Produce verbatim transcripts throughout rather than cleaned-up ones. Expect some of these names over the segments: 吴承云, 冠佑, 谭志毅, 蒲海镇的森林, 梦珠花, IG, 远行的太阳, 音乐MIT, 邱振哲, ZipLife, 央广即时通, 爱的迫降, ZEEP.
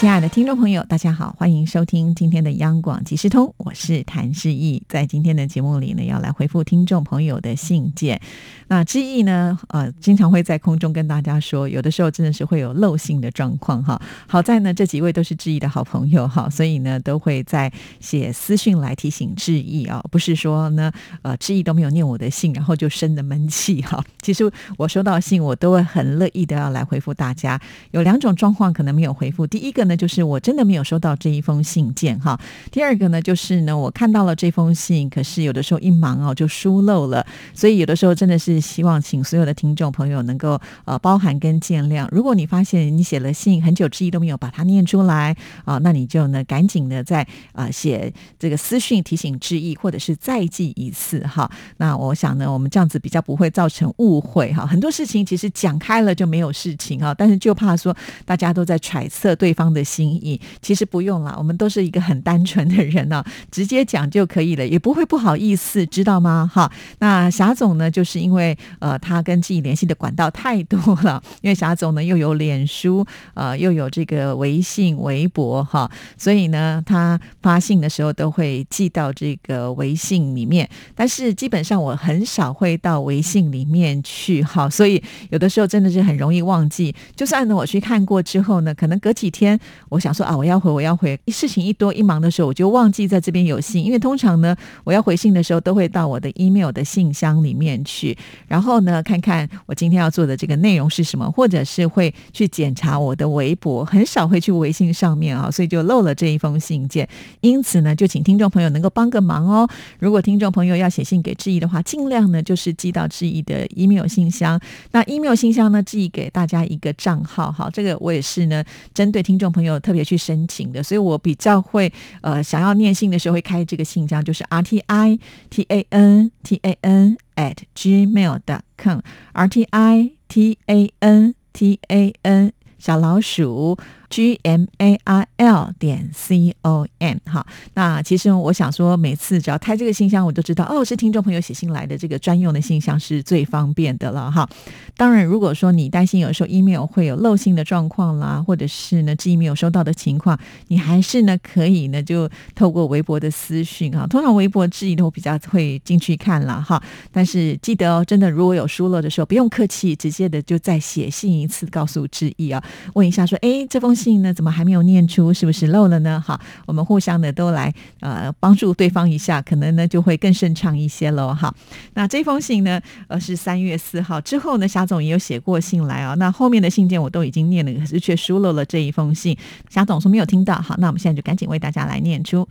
亲爱的听众朋友，大家好，欢迎收听今天的央广即时通，我是谭志毅。在今天的节目里呢，要来回复听众朋友的信件。那志毅呢，呃，经常会在空中跟大家说，有的时候真的是会有漏信的状况哈。好在呢，这几位都是志毅的好朋友哈，所以呢，都会在写私讯来提醒志毅啊，不是说呢，呃，志毅都没有念我的信，然后就生了闷气哈。其实我收到信，我都会很乐意的要来回复大家。有两种状况可能没有回复，第一个呢。那就是我真的没有收到这一封信件哈。第二个呢，就是呢我看到了这封信，可是有的时候一忙哦就疏漏了，所以有的时候真的是希望请所有的听众朋友能够呃包涵跟见谅。如果你发现你写了信很久之一都没有把它念出来啊、呃，那你就呢赶紧的再呃写这个私讯提醒之意，或者是再记一次哈。那我想呢，我们这样子比较不会造成误会哈。很多事情其实讲开了就没有事情哈，但是就怕说大家都在揣测对方的。的心意其实不用啦，我们都是一个很单纯的人啊，直接讲就可以了，也不会不好意思，知道吗？哈，那霞总呢，就是因为呃，他跟自己联系的管道太多了，因为霞总呢又有脸书，呃，又有这个微信、微博哈，所以呢，他发信的时候都会寄到这个微信里面，但是基本上我很少会到微信里面去哈，所以有的时候真的是很容易忘记。就算呢我去看过之后呢，可能隔几天。我想说啊，我要回我要回事情一多一忙的时候，我就忘记在这边有信，因为通常呢我要回信的时候都会到我的 email 的信箱里面去，然后呢看看我今天要做的这个内容是什么，或者是会去检查我的微博，很少会去微信上面啊，所以就漏了这一封信件。因此呢就请听众朋友能够帮个忙哦，如果听众朋友要写信给志毅的话，尽量呢就是寄到志毅的 email 信箱。那 email 信箱呢，志毅给大家一个账号，好，这个我也是呢针对听众朋友朋友特别去申请的，所以我比较会呃想要念信的时候会开这个信箱，就是 r t i t a n t a n at gmail dot com r t i t a n t a n 小老鼠 g m a r l 点 c o m。 好，那其实我想说每次只要开这个信箱我都知道哦是听众朋友写信来的，这个专用的信箱是最方便的了哈。当然如果说你担心有时候 email 会有漏信的状况啦，或者是呢自己没有收到的情况，你还是呢可以呢就透过微博的私讯啊，通常微博质疑都比较会进去看啦哈。但是记得哦，真的如果有疏漏的时候不用客气，直接的就再写信一次告诉质疑啊，问一下说哎这封信呢怎么还没有念出，是不是漏了呢？好，我们互相的都来呃帮助对方一下，可能呢就会更顺畅一些咯。好，那这封信呢呃是三月四号之后呢，霞总也有写过信来啊、哦，那后面的信件我都已经念了，可是却疏漏了这一封信，霞总说没有听到。好，那我们现在就赶紧为大家来念出。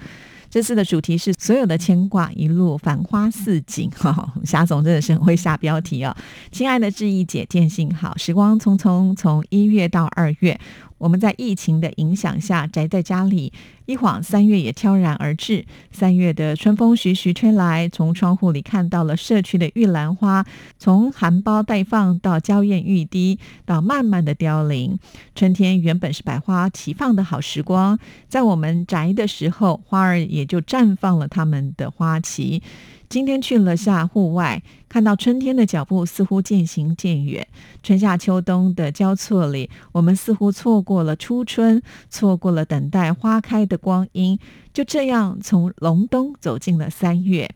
这次的主题是所有的牵挂一路繁花似锦、哦、霞总真的是很会下标题哦。亲爱的志毅姐，见信好，时光匆匆，从一月到二月，我们在疫情的影响下宅在家里，一晃三月也悄然而至。三月的春风徐徐吹来，从窗户里看到了社区的玉兰花，从含苞待放到娇艳欲滴，到慢慢的凋零。春天原本是百花齐放的好时光，在我们宅的时候，花儿也就绽放了它们的花期。今天去了下户外，看到春天的脚步似乎渐行渐远，春夏秋冬的交错里，我们似乎错过了初春，错过了等待花开的光阴，就这样从隆冬走进了三月。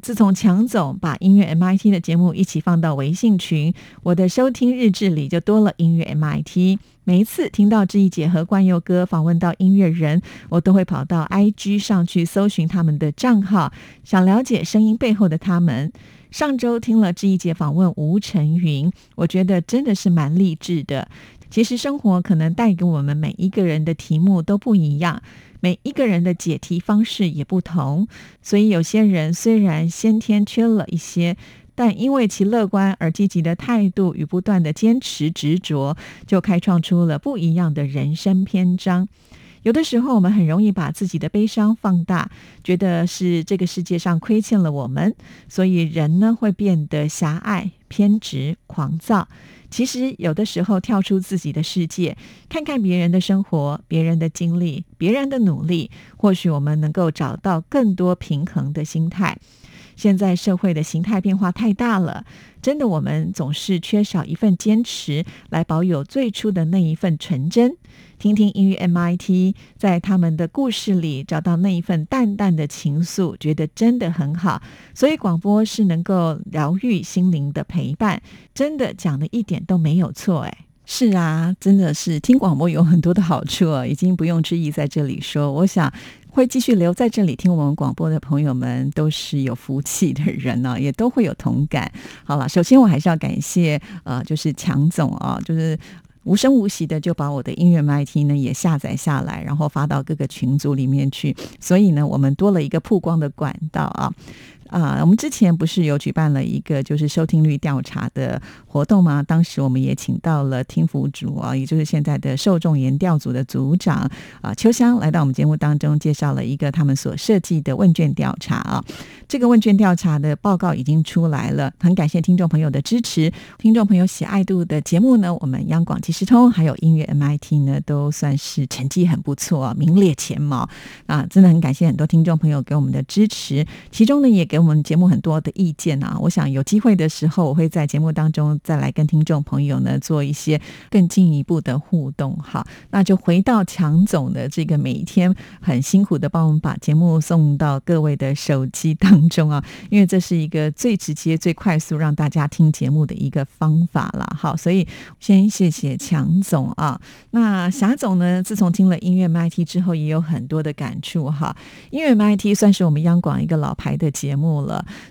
自从强总把音乐 M I T 的节目一起放到微信群，我的收听日志里就多了音乐 M I T。每一次听到志毅姐和冠佑哥访问到音乐人，我都会跑到 I G 上去搜寻他们的账号，想了解声音背后的他们。上周听了志毅姐访问吴承云，我觉得真的是蛮励志的。其实生活可能带给我们每一个人的题目都不一样，每一个人的解题方式也不同，所以有些人虽然先天缺了一些，但因为其乐观而积极的态度与不断的坚持执着，就开创出了不一样的人生篇章。有的时候我们很容易把自己的悲伤放大，觉得是这个世界上亏欠了我们，所以人呢会变得狭隘、偏执、狂躁。其实有的时候跳出自己的世界，看看别人的生活、别人的经历、别人的努力，或许我们能够找到更多平衡的心态。现在社会的形态变化太大了，真的我们总是缺少一份坚持来保有最初的那一份纯真。听听英语 M I T 在他们的故事里找到那一份淡淡的情愫，觉得真的很好。所以广播是能够疗愈心灵的陪伴，真的讲的一点都没有错。哎是啊，真的是听广播有很多的好处、啊、已经不用之意在这里说。我想会继续留在这里听我们广播的朋友们都是有福气的人、啊、也都会有同感。好了，首先我还是要感谢呃，就是强总啊，就是无声无息的就把我的音乐 M I T 呢也下载下来，然后发到各个群组里面去，所以呢我们多了一个曝光的管道啊。啊、呃，我们之前不是有举办了一个就是收听率调查的活动吗？当时我们也请到了听福组啊，也就是现在的受众研调组的组长啊、呃、秋香来到我们节目当中，介绍了一个他们所设计的问卷调查啊。这个问卷调查的报告已经出来了，很感谢听众朋友的支持，听众朋友喜爱度的节目呢，我们央广即时通还有音乐 M I T 呢，都算是成绩很不错、啊、名列前茅啊，真的很感谢很多听众朋友给我们的支持，其中呢也给给我们节目很多的意见啊，我想有机会的时候我会在节目当中再来跟听众朋友呢做一些更进一步的互动。好，那就回到强总的这个每一天很辛苦的帮我们把节目送到各位的手机当中啊，因为这是一个最直接最快速让大家听节目的一个方法啦。好，所以先谢谢强总啊。那霞总呢自从听了音乐 M I T 之后也有很多的感触哈。音乐 M I T 算是我们央广一个老牌的节目，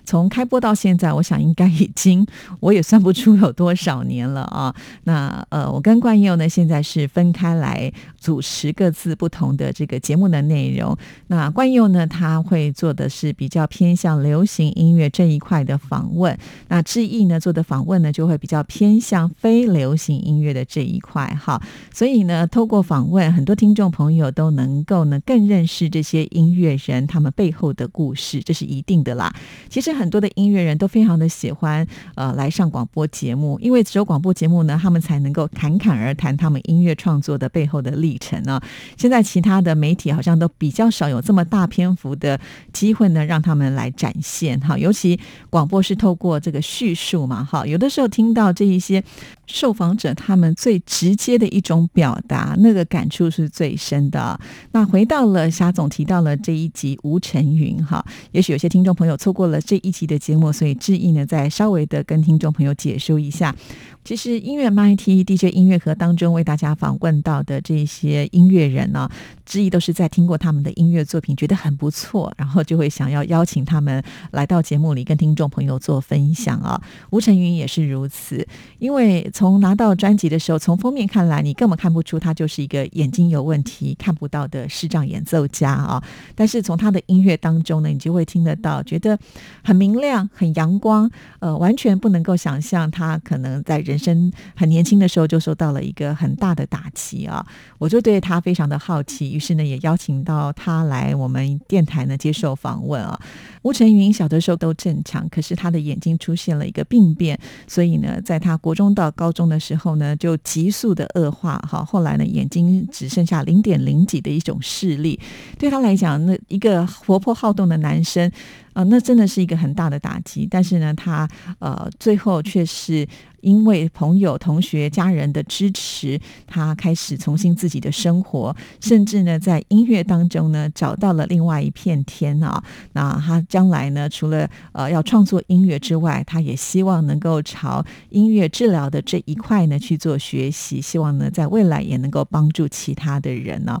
从开播到现在我想应该已经我也算不出有多少年了啊。那呃，我跟冠佑呢现在是分开来主持各自不同的这个节目的内容。那冠佑呢他会做的是比较偏向流行音乐这一块的访问，那志毅呢做的访问呢就会比较偏向非流行音乐的这一块哈。所以呢透过访问，很多听众朋友都能够呢更认识这些音乐人他们背后的故事，这是一定的啦。其实很多的音乐人都非常的喜欢呃来上广播节目，因为只有广播节目呢他们才能够侃侃而谈他们音乐创作的背后的历程啊。现在其他的媒体好像都比较少有这么大篇幅的机会呢让他们来展现哈，尤其广播是透过这个叙述嘛哈，有的时候听到这一些受访者他们最直接的一种表达，那个感触是最深的、啊、那回到了霞总提到了这一集吴承云哈，也许有些听众朋友错过了这一集的节目，所以志毅呢再稍微的跟听众朋友解说一下。其实音乐 M I T D J 音乐盒当中为大家访问到的这些音乐人呢、啊，志毅都是在听过他们的音乐作品觉得很不错，然后就会想要邀请他们来到节目里跟听众朋友做分享啊。吴承云也是如此，因为从拿到专辑的时候，从封面看来你根本看不出他就是一个眼睛有问题看不到的视障演奏家啊，但是从他的音乐当中呢你就会听得到，觉得很明亮很阳光，呃，完全不能够想象他可能在人人生很年轻的时候就受到了一个很大的打击啊，我就对他非常的好奇，于是呢也邀请到他来我们电台呢接受访问啊。吴承云小的时候都正常，可是他的眼睛出现了一个病变，所以呢在他国中到高中的时候呢就急速的恶化，后来呢眼睛只剩下零点零几的一种视力，对他来讲那一个活泼好动的男生啊、呃，那真的是一个很大的打击。但是呢他呃最后却是因为朋友同学家人的支持，他开始重新自己的生活，甚至呢在音乐当中呢找到了另外一片天啊。那他将来呢除了呃要创作音乐之外，他也希望能够朝音乐治疗的这一块呢去做学习，希望呢在未来也能够帮助其他的人啊，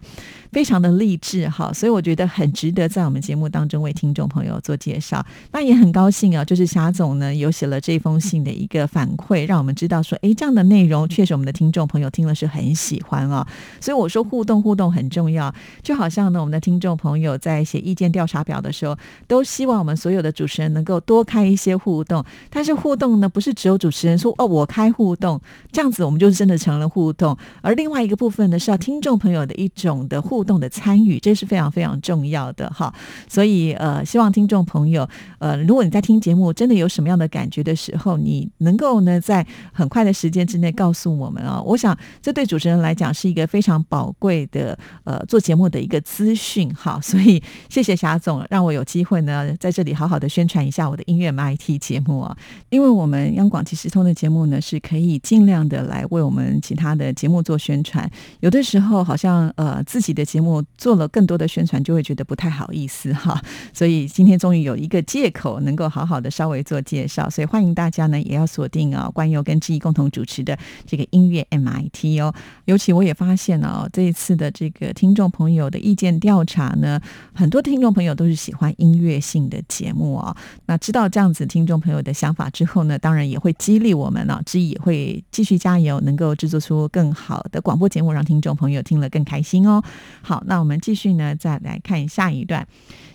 非常的励志哈。所以我觉得很值得在我们节目当中为听众朋友做介绍。那也很高兴啊，就是霞总呢有写了这封信的一个反馈，让我们知道说，哎，这样的内容确实我们的听众朋友听了是很喜欢啊。所以我说互动互动很重要，就好像呢我们的听众朋友在写意见调查表的时候，都希望我们所有的主持人能够多开一些互动，但是互动呢不是只有主持人说哦我开互动，这样子我们就真的成了互动，而另外一个部分呢是要听众朋友的一种的互动的参与，这是非常非常重要的哈。所以呃，希望听众朋友呃，如果你在听节目真的有什么样的感觉的时候，你能够呢在很快的时间之内告诉我们啊、哦。我想这对主持人来讲是一个非常宝贵的呃做节目的一个资讯哈。所以谢谢霞总，让我有机会呢在这里好好的宣传一下我的音乐 M I T 节目啊、哦。因为我们央广即时通的节目呢是可以尽量的来为我们其他的节目做宣传，有的时候好像呃自己的节目做了更多的宣传就会觉得不太好意思哈，所以今天终于有一个借口能够好好的稍微做介绍，所以欢迎大家呢也要锁定啊、哦、冠佑跟志毅共同主持的这个音乐 M I T 哦。尤其我也发现哦，这一次的这个听众朋友的意见调查呢，很多听众朋友都是喜欢音乐性的节目哦。那知道这样子听众朋友的想法之后呢，当然也会激励我们呢、哦，志毅也会继续加油，能够制作出更好的广播节目，让听众朋友听了更开心哦。好，那我们继续呢，再来看下一段。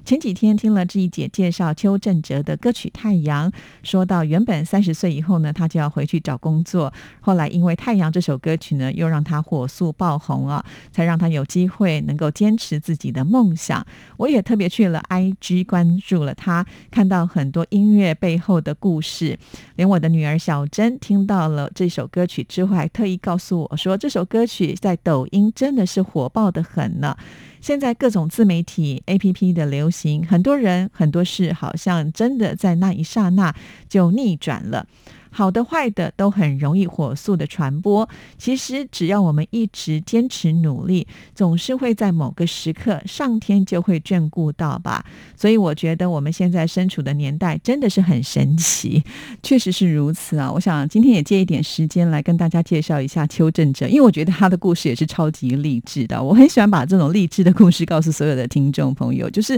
前几天听了志毅姐介绍邱振哲的歌曲《太阳》，说到原本三十岁以后呢，他就要回去找工作，后来因为《太阳》这首歌曲呢，又让他火速爆红啊，才让他有机会能够坚持自己的梦想。我也特别去了 I G 关注了他，看到很多音乐背后的故事，连我的女儿小珍听到了这首歌曲之后，还特意告诉我说，这首歌曲在抖音真的是火爆得很呢。现在各种自媒体 A P P 的流行，很多人很多事好像真的在那一刹那就逆转了，好的坏的都很容易火速的传播，其实只要我们一直坚持努力，总是会在某个时刻上天就会眷顾到吧。所以我觉得我们现在身处的年代真的是很神奇，确实是如此啊。我想今天也借一点时间来跟大家介绍一下邱振哲，因为我觉得他的故事也是超级励志的，我很喜欢把这种励志的故事告诉所有的听众朋友。就是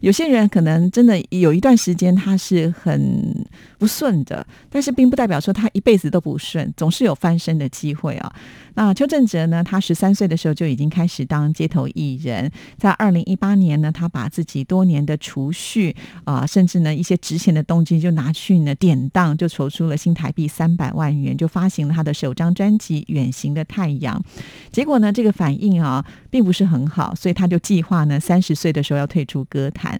有些人可能真的有一段时间他是很不顺的，但是并不代表说他一辈子都不顺，总是有翻身的机会啊。那邱振哲呢，他十三岁的时候就已经开始当街头艺人，在二零一八年呢，他把自己多年的储蓄啊、呃，甚至呢一些值钱的东西就拿去呢典当，就筹出了新台币三百万元，就发行了他的首张专辑《远行的太阳》。结果呢，这个反应啊并不是很好，所以他就计划呢三十岁的时候要退出歌坛。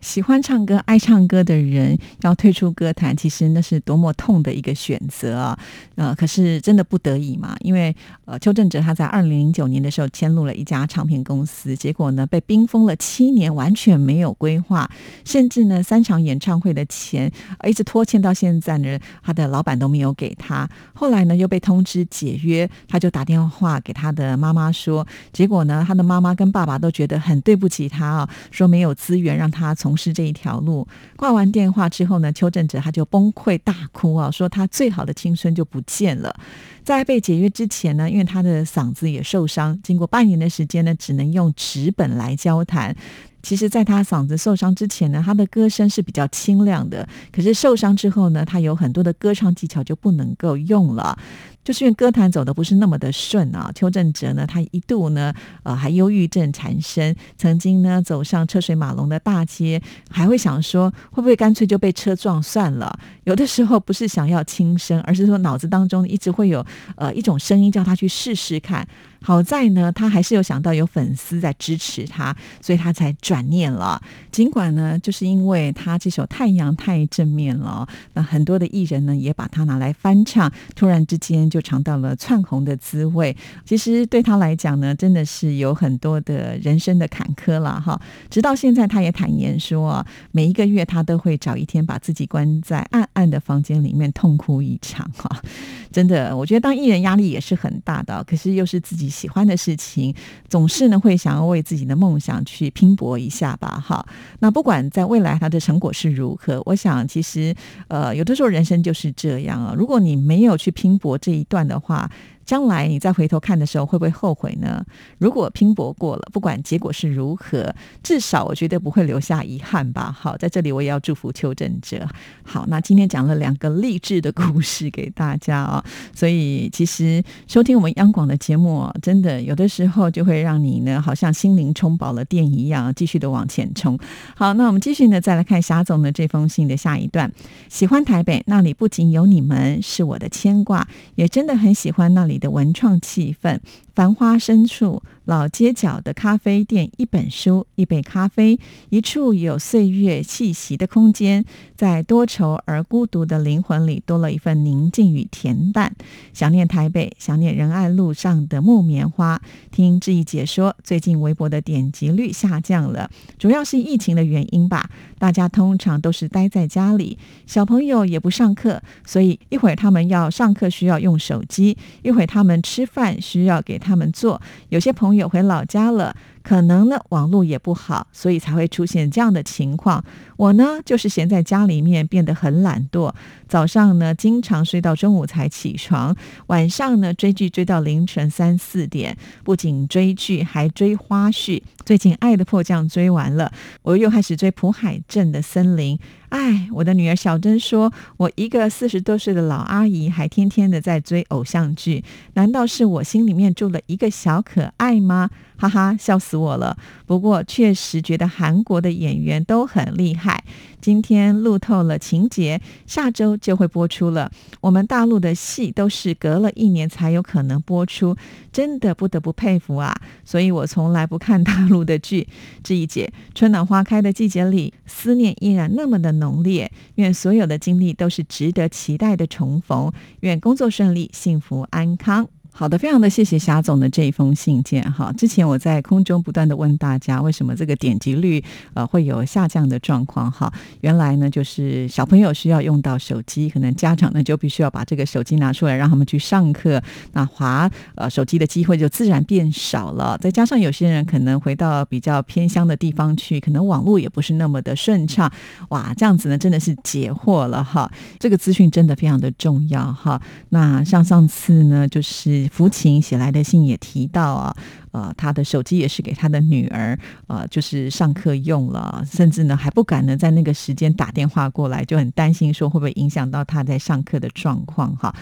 喜欢唱歌爱唱歌的人要退出歌坛，其实那是多么痛的一个选择啊！呃，可是真的不得已嘛，因为呃，邱振哲他在二零零九年的时候迁入了一家唱片公司，结果呢被冰封了七年，完全没有规划，甚至呢三场演唱会的钱、呃、一直拖欠到现在呢，他的老板都没有给他。后来呢又被通知解约，他就打电话给他的妈妈说，结果呢他的妈妈跟爸爸都觉得很对不起他啊，说没有资源让他从事这一条路。挂完电话之后呢，邱振哲他就崩溃大哭啊，说他最好的青春就不见了。在被解约之前呢，因为他的嗓子也受伤，经过半年的时间呢，只能用纸本来交谈。其实在他嗓子受伤之前呢，他的歌声是比较清亮的，可是受伤之后呢，他有很多的歌唱技巧就不能够用了，就是因为歌坛走的不是那么的顺啊。邱振哲呢，他一度呢呃，还忧郁症缠身，曾经呢走上车水马龙的大街，还会想说会不会干脆就被车撞算了。有的时候不是想要轻生，而是说脑子当中一直会有呃一种声音叫他去试试看。好在呢他还是有想到有粉丝在支持他，所以他才转念了。尽管呢就是因为他这首《太阳》太正面了，那很多的艺人呢也把他拿来翻唱，突然之间就尝到了窜红的滋味。其实对他来讲呢真的是有很多的人生的坎坷了哈。直到现在他也坦言说，每一个月他都会找一天把自己关在暗暗的房间里面痛哭一场哈。真的，我觉得当艺人压力也是很大的，可是又是自己喜欢的事情，总是呢会想要为自己的梦想去拼搏一下吧哈。那不管在未来它的成果是如何，我想其实呃有的时候人生就是这样啊，如果你没有去拼搏这一段的话，将来你再回头看的时候会不会后悔呢？如果拼搏过了，不管结果是如何，至少我觉得不会留下遗憾吧。好，在这里我也要祝福邱振哲。好，那今天讲了两个励志的故事给大家啊、哦，所以其实收听我们央广的节目，真的有的时候就会让你呢好像心灵充饱了电一样，继续的往前冲。好，那我们继续呢再来看霞总的这封信的下一段。喜欢台北，那里不仅有你们是我的牵挂，也真的很喜欢那里的文创气氛，繁花深处，老街角的咖啡店，一本书，一杯咖啡，一处有岁月气息的空间，在多愁而孤独的灵魂里多了一份宁静与恬淡。想念台北，想念仁爱路上的木棉花。听志毅姐说，最近微博的点击率下降了，主要是疫情的原因吧，大家通常都是待在家里，小朋友也不上课，所以一会儿他们要上课需要用手机，一会儿他们吃饭需要给他们做，有些朋友回老家了，可能呢网络也不好，所以才会出现这样的情况。我呢就是闲在家里面变得很懒惰，早上呢经常睡到中午才起床，晚上呢追剧追到凌晨三四点，不仅追剧还追花絮，最近《爱的迫降》追完了，我又开始追蒲海镇的森林。哎，我的女儿小珍说，我一个四十多岁的老阿姨还天天的在追偶像剧，难道是我心里面住了一个小可爱吗？哈哈，笑死我了。不过确实觉得韩国的演员都很厉害，今天录透了情节，下周就会播出了。我们大陆的戏都是隔了一年才有可能播出，真的不得不佩服啊，所以我从来不看大陆的剧。志毅姐，春暖花开的季节里，思念依然那么的浓烈，愿所有的经历都是值得期待的重逢，愿工作顺利，幸福安康。好的，非常的谢谢霞总的这一封信件。好，之前我在空中不断的问大家，为什么这个点击率呃会有下降的状况。好，原来呢就是小朋友需要用到手机，可能家长呢就必须要把这个手机拿出来让他们去上课，那滑呃手机的机会就自然变少了。再加上有些人可能回到比较偏乡的地方去，可能网络也不是那么的顺畅。哇，这样子呢真的是解惑了哈，这个资讯真的非常的重要哈。那像上次呢就是福琴写来的信也提到啊，呃，他的手机也是给他的女儿，呃，就是上课用了，甚至呢还不敢呢在那个时间打电话过来，就很担心说会不会影响到他在上课的状况哈。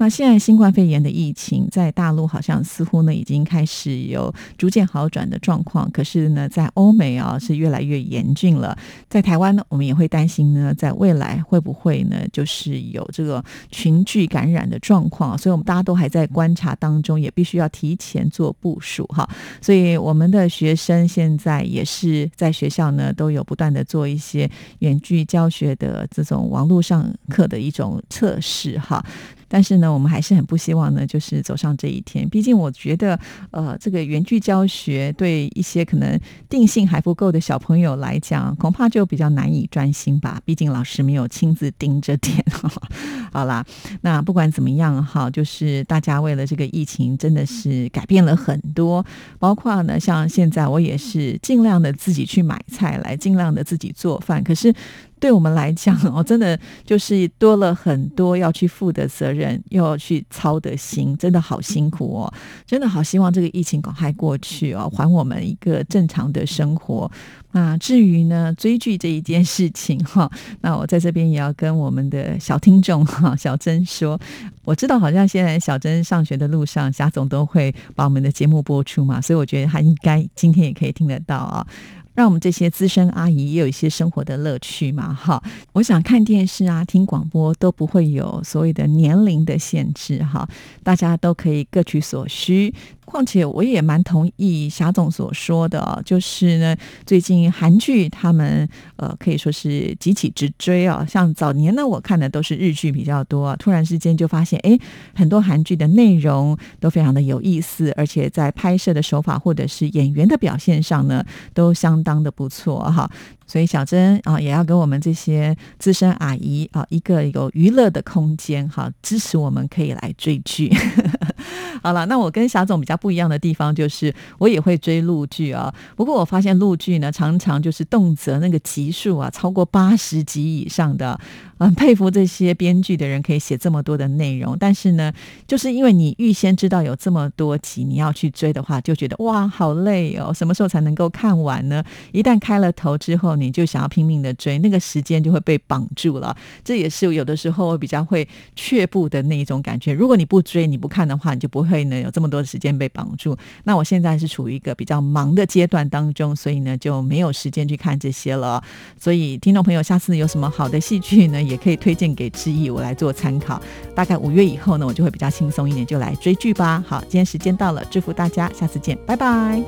那现在新冠肺炎的疫情在大陆好像似乎呢已经开始有逐渐好转的状况，可是呢在欧美啊是越来越严峻了。在台湾呢我们也会担心呢在未来会不会呢就是有这个群聚感染的状况，所以我们大家都还在观察当中，也必须要提前做部署哈。所以我们的学生现在也是在学校呢都有不断的做一些远距教学的这种网络上课的一种测试哈。但是呢我们还是很不希望呢就是走上这一天，毕竟我觉得呃，这个远距教学对一些可能定性还不够的小朋友来讲，恐怕就比较难以专心吧，毕竟老师没有亲自盯着点好啦，那不管怎么样哈，就是大家为了这个疫情真的是改变了很多，包括呢像现在我也是尽量的自己去买菜来，尽量的自己做饭，可是对我们来讲、哦、真的就是多了很多要去负的责任，又要去操的心，真的好辛苦哦。真的好希望这个疫情赶快过去哦，还我们一个正常的生活。那至于呢追剧这一件事情哈、哦，那我在这边也要跟我们的小听众哈、哦、小珍说，我知道好像现在小珍上学的路上，霞总都会把我们的节目播出嘛，所以我觉得她应该今天也可以听得到啊、哦。让我们这些资深阿姨也有一些生活的乐趣嘛哈，我想看电视啊听广播都不会有所谓的年龄的限制哈，大家都可以各取所需。况且我也蛮同意霞总所说的、哦、就是呢最近韩剧他们呃可以说是急起直追啊、哦，像早年呢我看的都是日剧比较多、啊、突然之间就发现哎，很多韩剧的内容都非常的有意思，而且在拍摄的手法或者是演员的表现上呢都相当的不错哈。所以小珍、啊、也要给我们这些资深阿姨、啊、一个有娱乐的空间、啊、支持我们可以来追剧好了，那我跟霞总比较不一样的地方就是我也会追陆剧啊，不过我发现陆剧呢常常就是动辄那个集数啊超过八十集以上的，嗯、呃，佩服这些编剧的人可以写这么多的内容，但是呢，就是因为你预先知道有这么多集你要去追的话，就觉得哇好累哦，什么时候才能够看完呢？一旦开了头之后，你就想要拼命的追，那个时间就会被绑住了，这也是有的时候比较会却步的那一种感觉。如果你不追你不看的话，你就不会呢有这么多的时间被绑住。那我现在是处于一个比较忙的阶段当中，所以呢就没有时间去看这些了。所以听众朋友下次有什么好的戏剧呢，也可以推荐给志毅我来做参考。大概五月以后呢，我就会比较轻松一点，就来追剧吧。好，今天时间到了，祝福大家，下次见，拜拜。